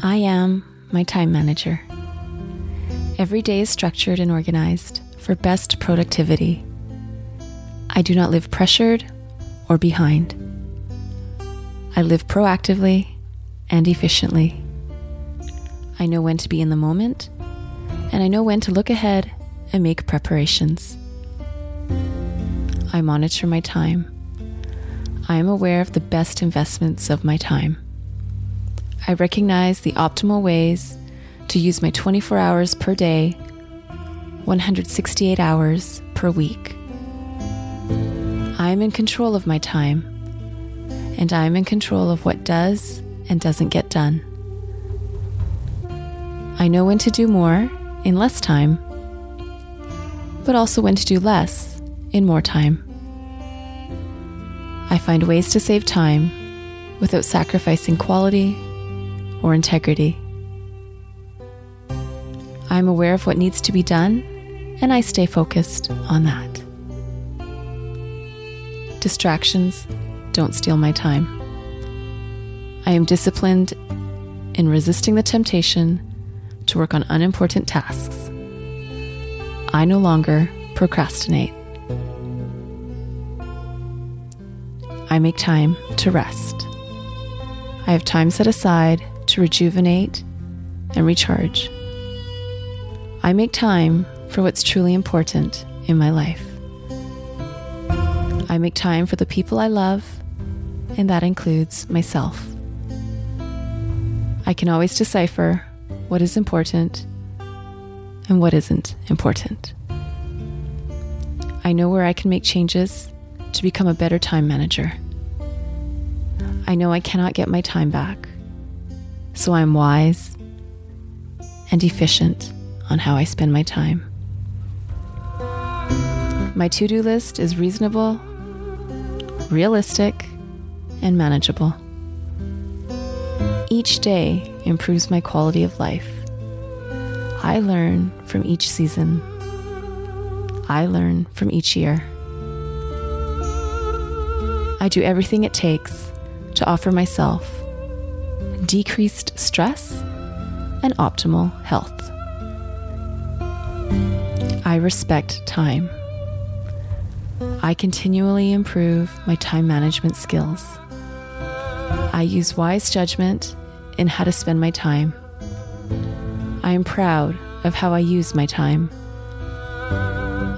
I am my time manager. Every day is structured and organized for best productivity. I do not live pressured or behind. I live proactively and efficiently. I know when to be in the moment, and I know when to look ahead and make preparations. I monitor my time. I am aware of the best investments of my time. I recognize the optimal ways to use my 24 hours per day, 168 hours per week. I am in control of my time, and I am in control of what does and doesn't get done. I know when to do more in less time, but also when to do less in more time. I find ways to save time without sacrificing quality or integrity. I'm aware of what needs to be done, and I stay focused on that. Distractions don't steal my time. I am disciplined in resisting the temptation to work on unimportant tasks. I no longer procrastinate. I make time to rest. I have time set aside to rejuvenate and recharge. I make time for what's truly important in my life. I make time for the people I love, and that includes myself. I can always decipher what is important and what isn't important. I know where I can make changes to become a better time manager. I know I cannot get my time back. So I'm wise and efficient on how I spend my time. My to-do list is reasonable, realistic, and manageable. Each day improves my quality of life. I learn from each season. I learn from each year. I do everything it takes to offer myself decreased stress and optimal health. I respect time. I continually improve my time management skills. I use wise judgment in how to spend my time. I am proud of how I use my time.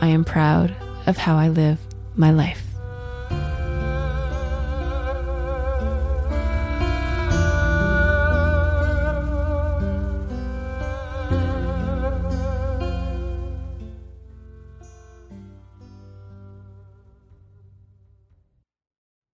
I am proud of how I live my life.